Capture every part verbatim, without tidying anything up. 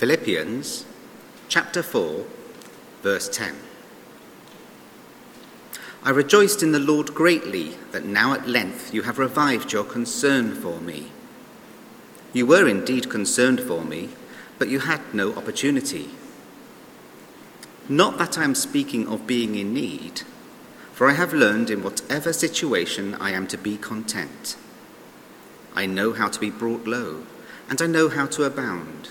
Philippians chapter four, verse ten. I rejoiced in the Lord greatly that now at length you have revived your concern for me. You were indeed concerned for me, but you had no opportunity. Not that I am speaking of being in need, for I have learned in whatever situation I am to be content. I know how to be brought low, and I know how to abound.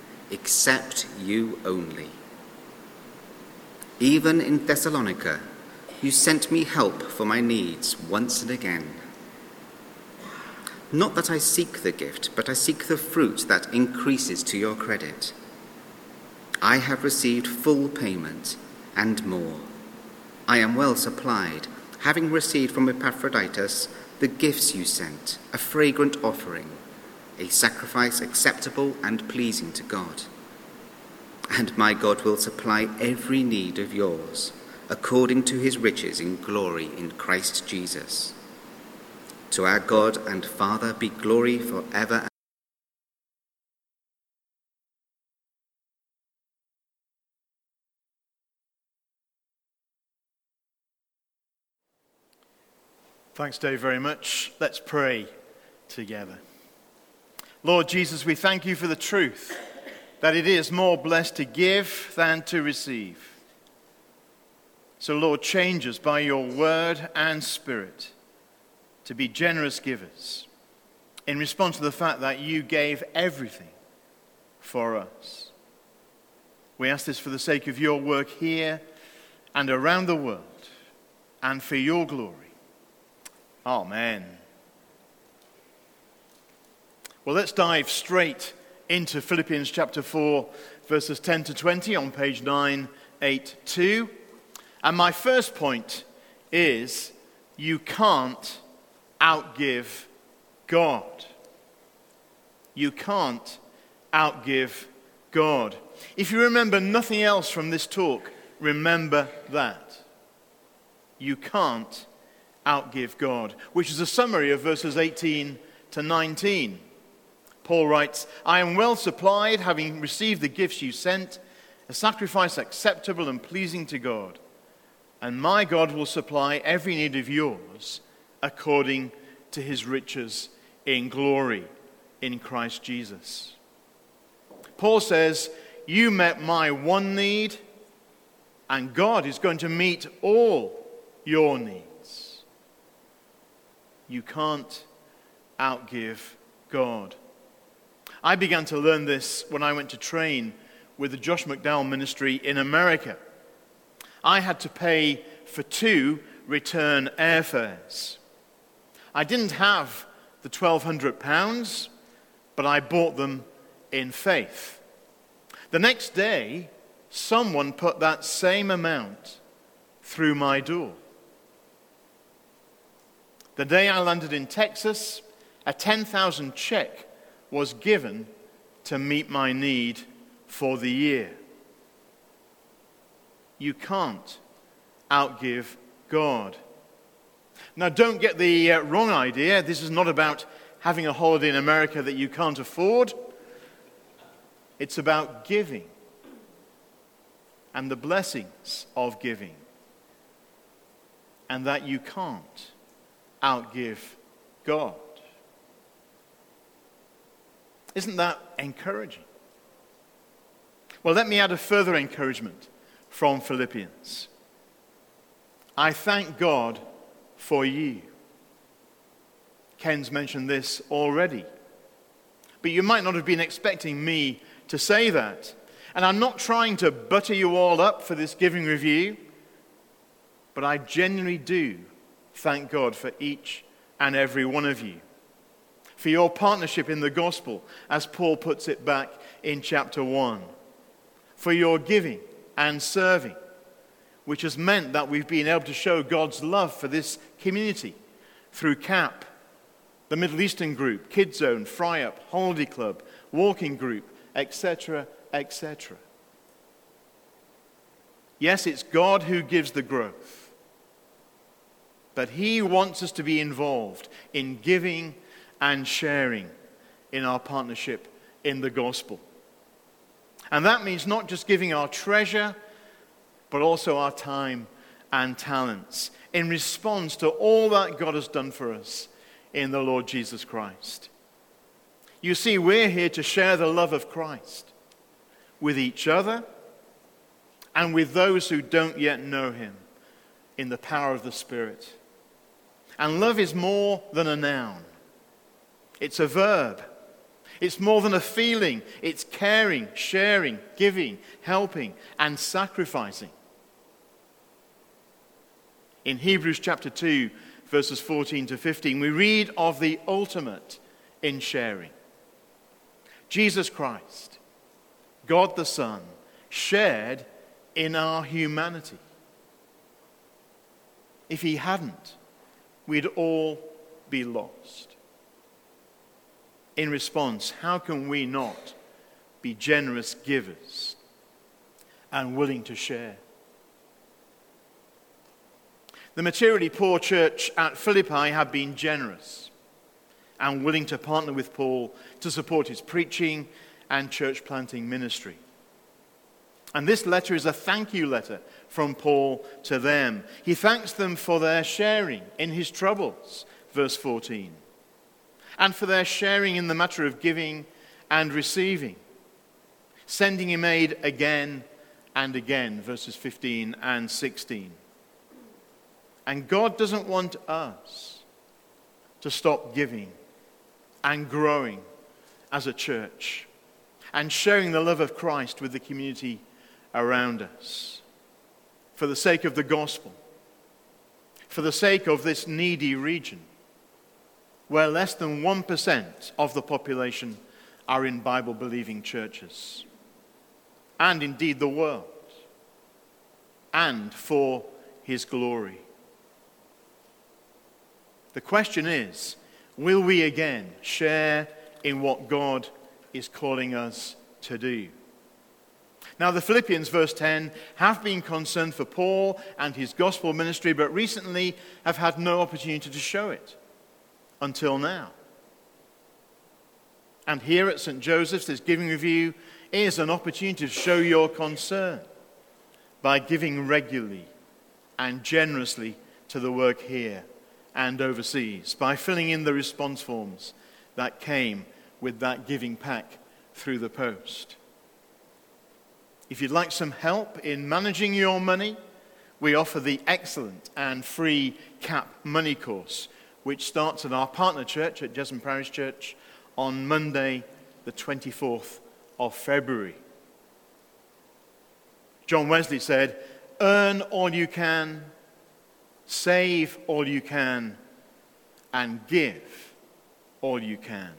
except you only. Even in Thessalonica, you sent me help for my needs once and again. Not that I seek the gift, but I seek the fruit that increases to your credit. I have received full payment and more. I am well supplied, having received from Epaphroditus the gifts you sent, a fragrant offering, a sacrifice acceptable and pleasing to God. And my God will supply every need of yours, according to his riches in glory in Christ Jesus. To our God and Father be glory forever. Thanks, Dave, very much. Let's pray together. Lord Jesus, we thank you for the truth that it is more blessed to give than to receive. So, Lord, change us by your word and spirit to be generous givers in response to the fact that you gave everything for us. We ask this for the sake of your work here and around the world and for your glory. Amen. Well, let's dive straight into Philippians chapter four, verses ten to twenty on page nine eighty-two. And my first point is, you can't outgive God. You can't outgive God. If you remember nothing else from this talk, remember that. You can't outgive God, which is a summary of verses eighteen to nineteen. Paul writes, I am well supplied, having received the gifts you sent, a sacrifice acceptable and pleasing to God. And my God will supply every need of yours according to his riches in glory in Christ Jesus. Paul says, you met my one need, and God is going to meet all your needs. You can't outgive God. I began to learn this when I went to train with the Josh McDowell Ministry in America. I had to pay for two return airfares. I didn't have the twelve hundred pounds, but I bought them in faith. The next day, someone put that same amount through my door. The day I landed in Texas, a ten thousand check was given to meet my need for the year. You can't outgive God. Now, don't get the uh, wrong idea. This is not about having a holiday in America that you can't afford. It's about giving and the blessings of giving, and that you can't outgive God. Isn't that encouraging? Well, let me add a further encouragement from Philippians. I thank God for you. Ken's mentioned this already, but you might not have been expecting me to say that. And I'm not trying to butter you all up for this giving review, but I genuinely do thank God for each and every one of you. for your partnership in the gospel, as Paul puts it back in chapter one, for your giving and serving, which has meant that we've been able to show God's love for this community through C A P, the Middle Eastern group, KidZone, Fry Up, Holiday Club, Walking Group, et cetera, et cetera. Yes, it's God who gives the growth, but He wants us to be involved in giving and sharing in our partnership in the gospel. And that means not just giving our treasure, but also our time and talents in response to all that God has done for us in the Lord Jesus Christ. You see, we're here to share the love of Christ with each other and with those who don't yet know Him in the power of the Spirit. And love is more than a noun. It's a verb. It's more than a feeling. It's caring, sharing, giving, helping, and sacrificing. In Hebrews chapter two, verses fourteen to fifteen, we read of the ultimate in sharing. Jesus Christ, God the Son, shared in our humanity. If He hadn't, we'd all be lost. In response, how can we not be generous givers and willing to share? The materially poor church at Philippi had been generous and willing to partner with Paul to support his preaching and church planting ministry. And this letter is a thank you letter from Paul to them. He thanks them for their sharing in his troubles, verse fourteen. And for their sharing in the matter of giving and receiving, sending him aid again and again, verses fifteen and sixteen. And God doesn't want us to stop giving and growing as a church and sharing the love of Christ with the community around us for the sake of the gospel, for the sake of this needy region, where less than one percent of the population are in Bible-believing churches, and indeed the world, and for His glory. The question is, will we again share in what God is calling us to do? Now the Philippians, verse ten, have been concerned for Paul and his gospel ministry, but recently have had no opportunity to show it. Until now. And here at Saint Joseph's, this giving review is an opportunity to show your concern by giving regularly and generously to the work here and overseas, by filling in the response forms that came with that giving pack through the post. If you'd like some help in managing your money, we offer the excellent and free C A P money course, which starts at our partner church at Jesmond Parish Church on Monday, the twenty-fourth of February. John Wesley said, "Earn all you can, save all you can, and give all you can."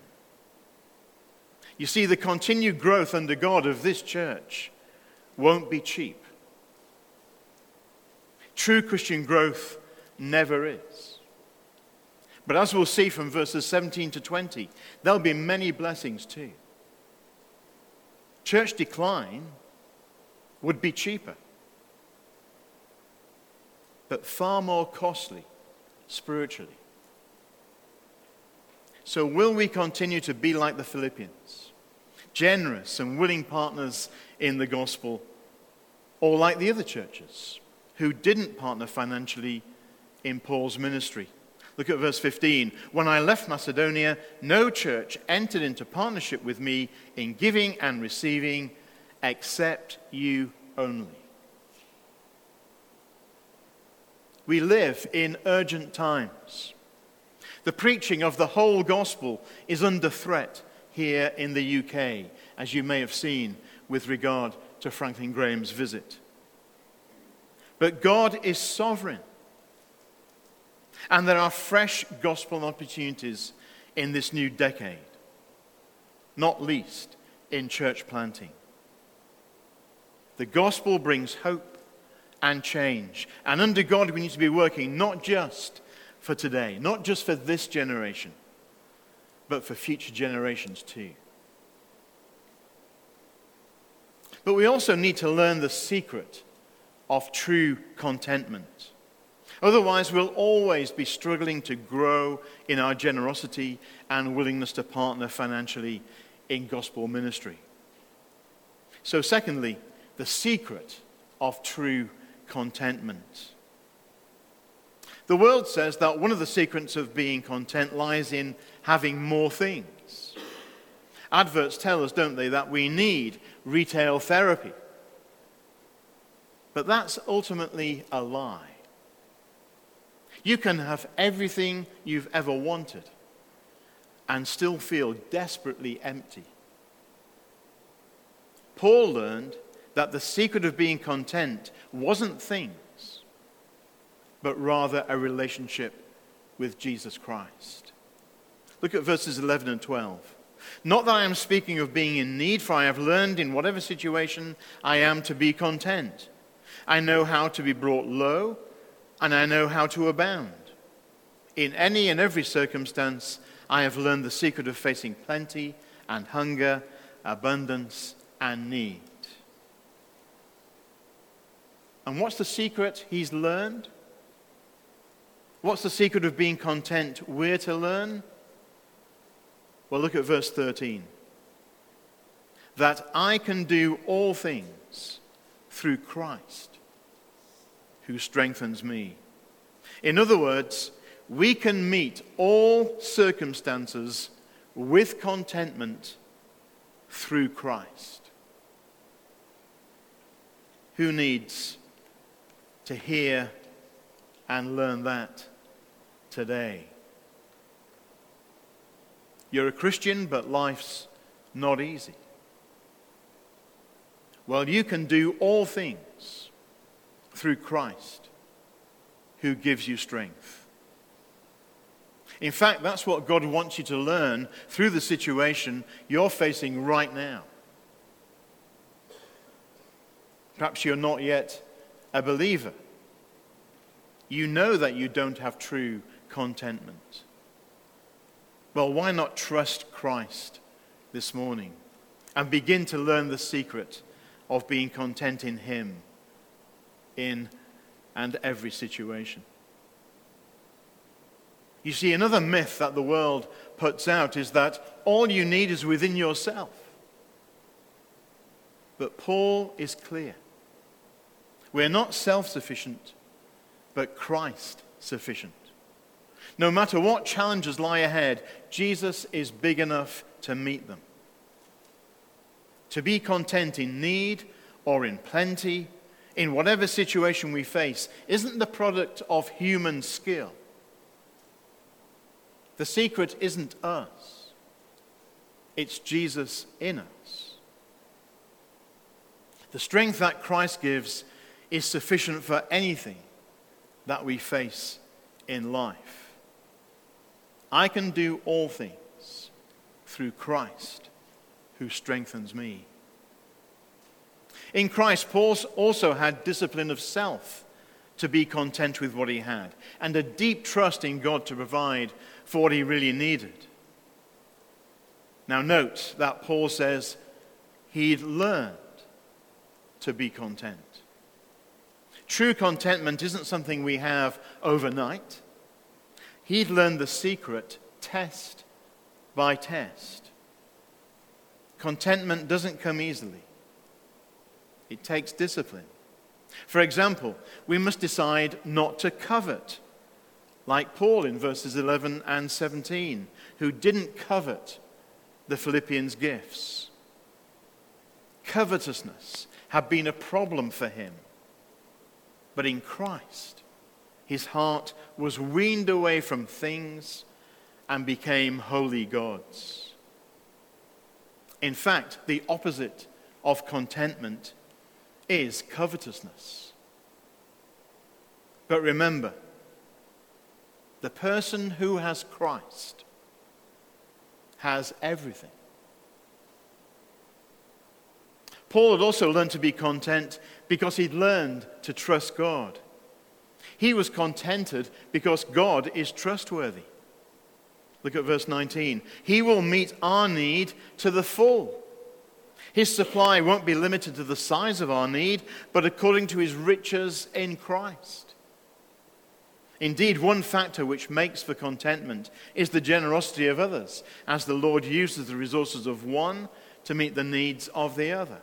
You see, the continued growth under God of this church won't be cheap. True Christian growth never is. But as we'll see from verses seventeen to twenty, there'll be many blessings too. Church decline would be cheaper, but far more costly spiritually. So will we continue to be like the Philippians, generous and willing partners in the gospel, or like the other churches who didn't partner financially in Paul's ministry? Look at verse fifteen. "When I left Macedonia, no church entered into partnership with me in giving and receiving except you only." We live in urgent times. The preaching of the whole gospel is under threat here in the U K, as you may have seen with regard to Franklin Graham's visit. But God is sovereign. And there are fresh gospel opportunities in this new decade, not least in church planting. The gospel brings hope and change. And under God, we need to be working not just for today, not just for this generation, but for future generations too. But we also need to learn the secret of true contentment. Otherwise, we'll always be struggling to grow in our generosity and willingness to partner financially in gospel ministry. So secondly, the secret of true contentment. The world says that one of the secrets of being content lies in having more things. Adverts tell us, don't they, that we need retail therapy. But that's ultimately a lie. You can have everything you've ever wanted and still feel desperately empty. Paul learned that the secret of being content wasn't things, but rather a relationship with Jesus Christ. Look at verses eleven and twelve. Not that I am speaking of being in need, for I have learned in whatever situation I am to be content. I know how to be brought low, and I know how to abound. In any and every circumstance, I have learned the secret of facing plenty and hunger, abundance and need. And what's the secret he's learned? What's the secret of being content we're to learn? Well, look at verse thirteen. That I can do all things through Christ, who strengthens me. In other words, we can meet all circumstances with contentment through Christ. Who needs to hear and learn that today? You're a Christian, but life's not easy. Well, you can do all things through Christ, who gives you strength. In fact, that's what God wants you to learn through the situation you're facing right now. Perhaps you're not yet a believer. You know that you don't have true contentment. Well, why not trust Christ this morning and begin to learn the secret of being content in Him in and every situation? You see, another myth that the world puts out is that all you need is within yourself. But Paul is clear. We're not self-sufficient, but Christ-sufficient. No matter what challenges lie ahead, Jesus is big enough to meet them. To be content in need or in plenty, in whatever situation we face, isn't the product of human skill. The secret isn't us. It's Jesus in us. The strength that Christ gives is sufficient for anything that we face in life. I can do all things through Christ who strengthens me. In Christ, Paul also had discipline of self to be content with what he had, and a deep trust in God to provide for what he really needed. Now note that Paul says he'd learned to be content. True contentment isn't something we have overnight. He'd learned the secret test by test. Contentment doesn't come easily. It takes discipline. For example, we must decide not to covet, like Paul in verses eleven and seventeen, who didn't covet the Philippians' gifts. Covetousness had been a problem for him, but in Christ, his heart was weaned away from things and became wholly God's. In fact, the opposite of contentment is covetousness. But remember, the person who has Christ has everything. Paul had also learned to be content because he'd learned to trust God. He was contented because God is trustworthy. Look at verse nineteen. He will meet our need to the full. His supply won't be limited to the size of our need, but according to his riches in Christ. Indeed, one factor which makes for contentment is the generosity of others, as the Lord uses the resources of one to meet the needs of the other.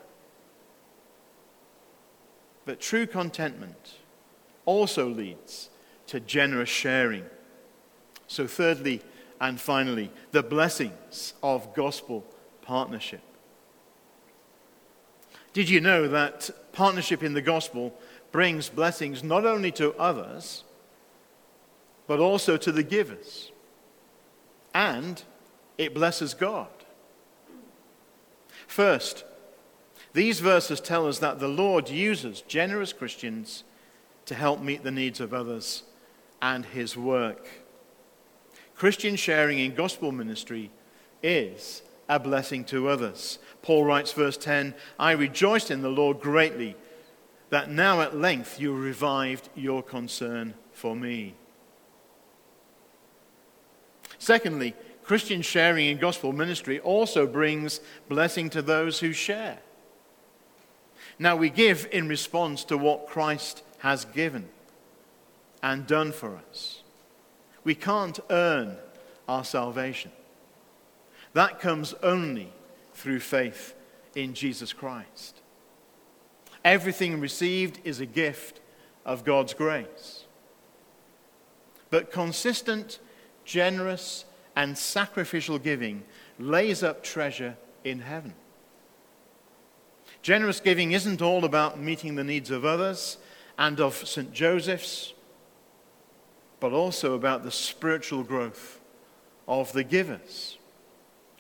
But true contentment also leads to generous sharing. So thirdly and finally, the blessings of gospel partnership. Did you know that partnership in the gospel brings blessings not only to others, but also to the givers? And it blesses God. First, these verses tell us that the Lord uses generous Christians to help meet the needs of others and his work. Christian sharing in gospel ministry is a blessing to others. Paul writes, verse ten, I rejoiced in the Lord greatly that now at length you revived your concern for me. Secondly, Christian sharing in gospel ministry also brings blessing to those who share. Now we give in response to what Christ has given and done for us. We can't earn our salvation. That comes only through faith in Jesus Christ. Everything received is a gift of God's grace. But consistent, generous, and sacrificial giving lays up treasure in heaven. Generous giving isn't all about meeting the needs of others and of Saint Joseph's, but also about the spiritual growth of the givers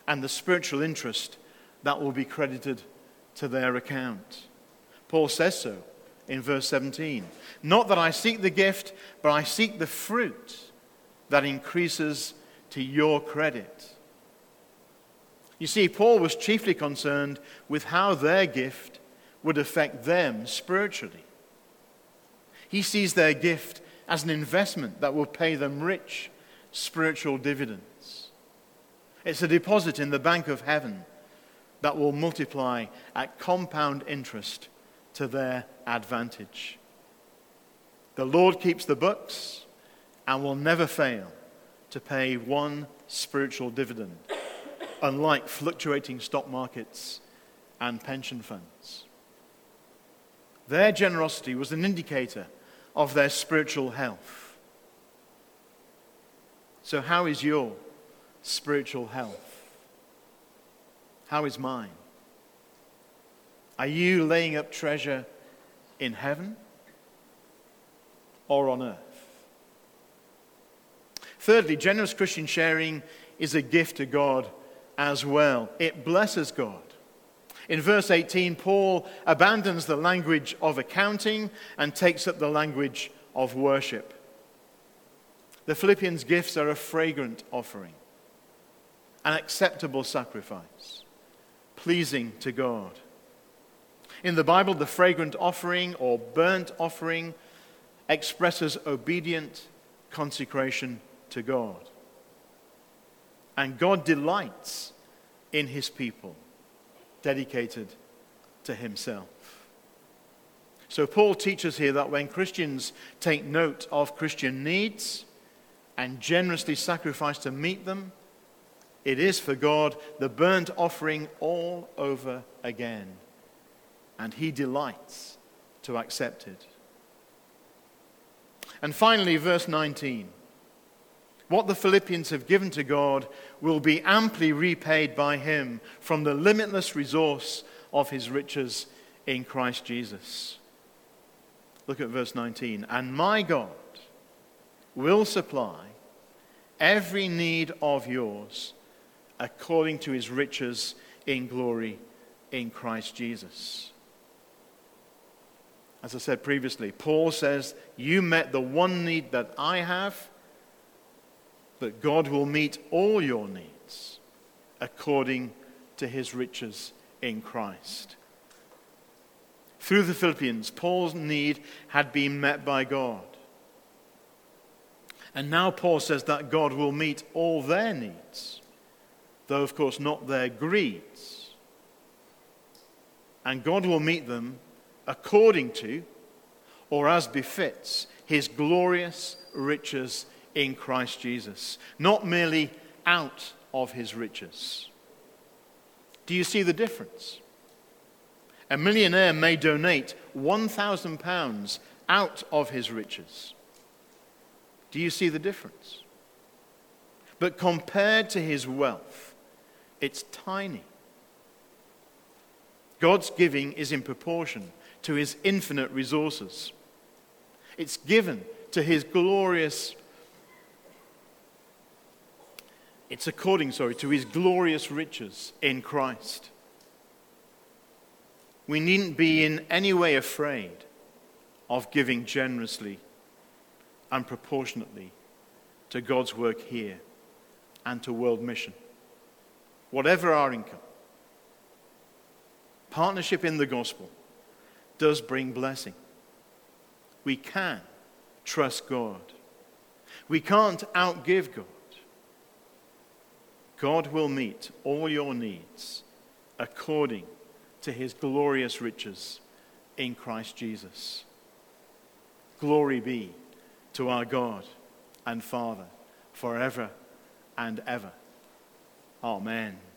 and the spiritual interest that will be credited to their account. Paul says so in verse seventeen. Not that I seek the gift, but I seek the fruit that increases to your credit. You see, Paul was chiefly concerned with how their gift would affect them spiritually. He sees their gift as an investment that will pay them rich spiritual dividends. It's a deposit in the bank of heaven that will multiply at compound interest to their advantage. The Lord keeps the books and will never fail to pay one spiritual dividend, unlike fluctuating stock markets and pension funds. Their generosity was an indicator of their spiritual health. So how is your spiritual health? How is mine? Are you laying up treasure in heaven or on earth? Thirdly, generous Christian sharing is a gift to God as well. It blesses God. In verse eighteen, Paul abandons the language of accounting and takes up the language of worship. The Philippians' gifts are a fragrant offering, an acceptable sacrifice, pleasing to God. In the Bible, the fragrant offering or burnt offering expresses obedient consecration to God. And God delights in his people, dedicated to himself. So Paul teaches here that when Christians take note of Christian needs and generously sacrifice to meet them, it is for God the burnt offering all over again, and he delights to accept it. And finally, verse nineteen. What the Philippians have given to God will be amply repaid by him from the limitless resource of his riches in Christ Jesus. Look at verse nineteen. And my God will supply every need of yours according to his riches in glory in Christ Jesus. As I said previously, Paul says, you met the one need that I have, but God will meet all your needs according to his riches in Christ. Through the Philippians, Paul's need had been met by God. And now Paul says that God will meet all their needs, though of course not their greeds. And God will meet them according to, or as befits, his glorious riches in Christ Jesus, not merely out of his riches. Do you see the difference? A millionaire may donate one thousand pounds out of his riches. Do you see the difference? But compared to his wealth, it's tiny. God's giving is in proportion to his infinite resources. It's given to his glorious, it's according, sorry, to his glorious riches in Christ. We needn't be in any way afraid of giving generously and proportionately to God's work here and to world mission. Whatever our income, partnership in the gospel does bring blessing. We can trust God. We can't outgive God. God will meet all your needs according to his glorious riches in Christ Jesus. Glory be to our God and Father forever and ever. Amen.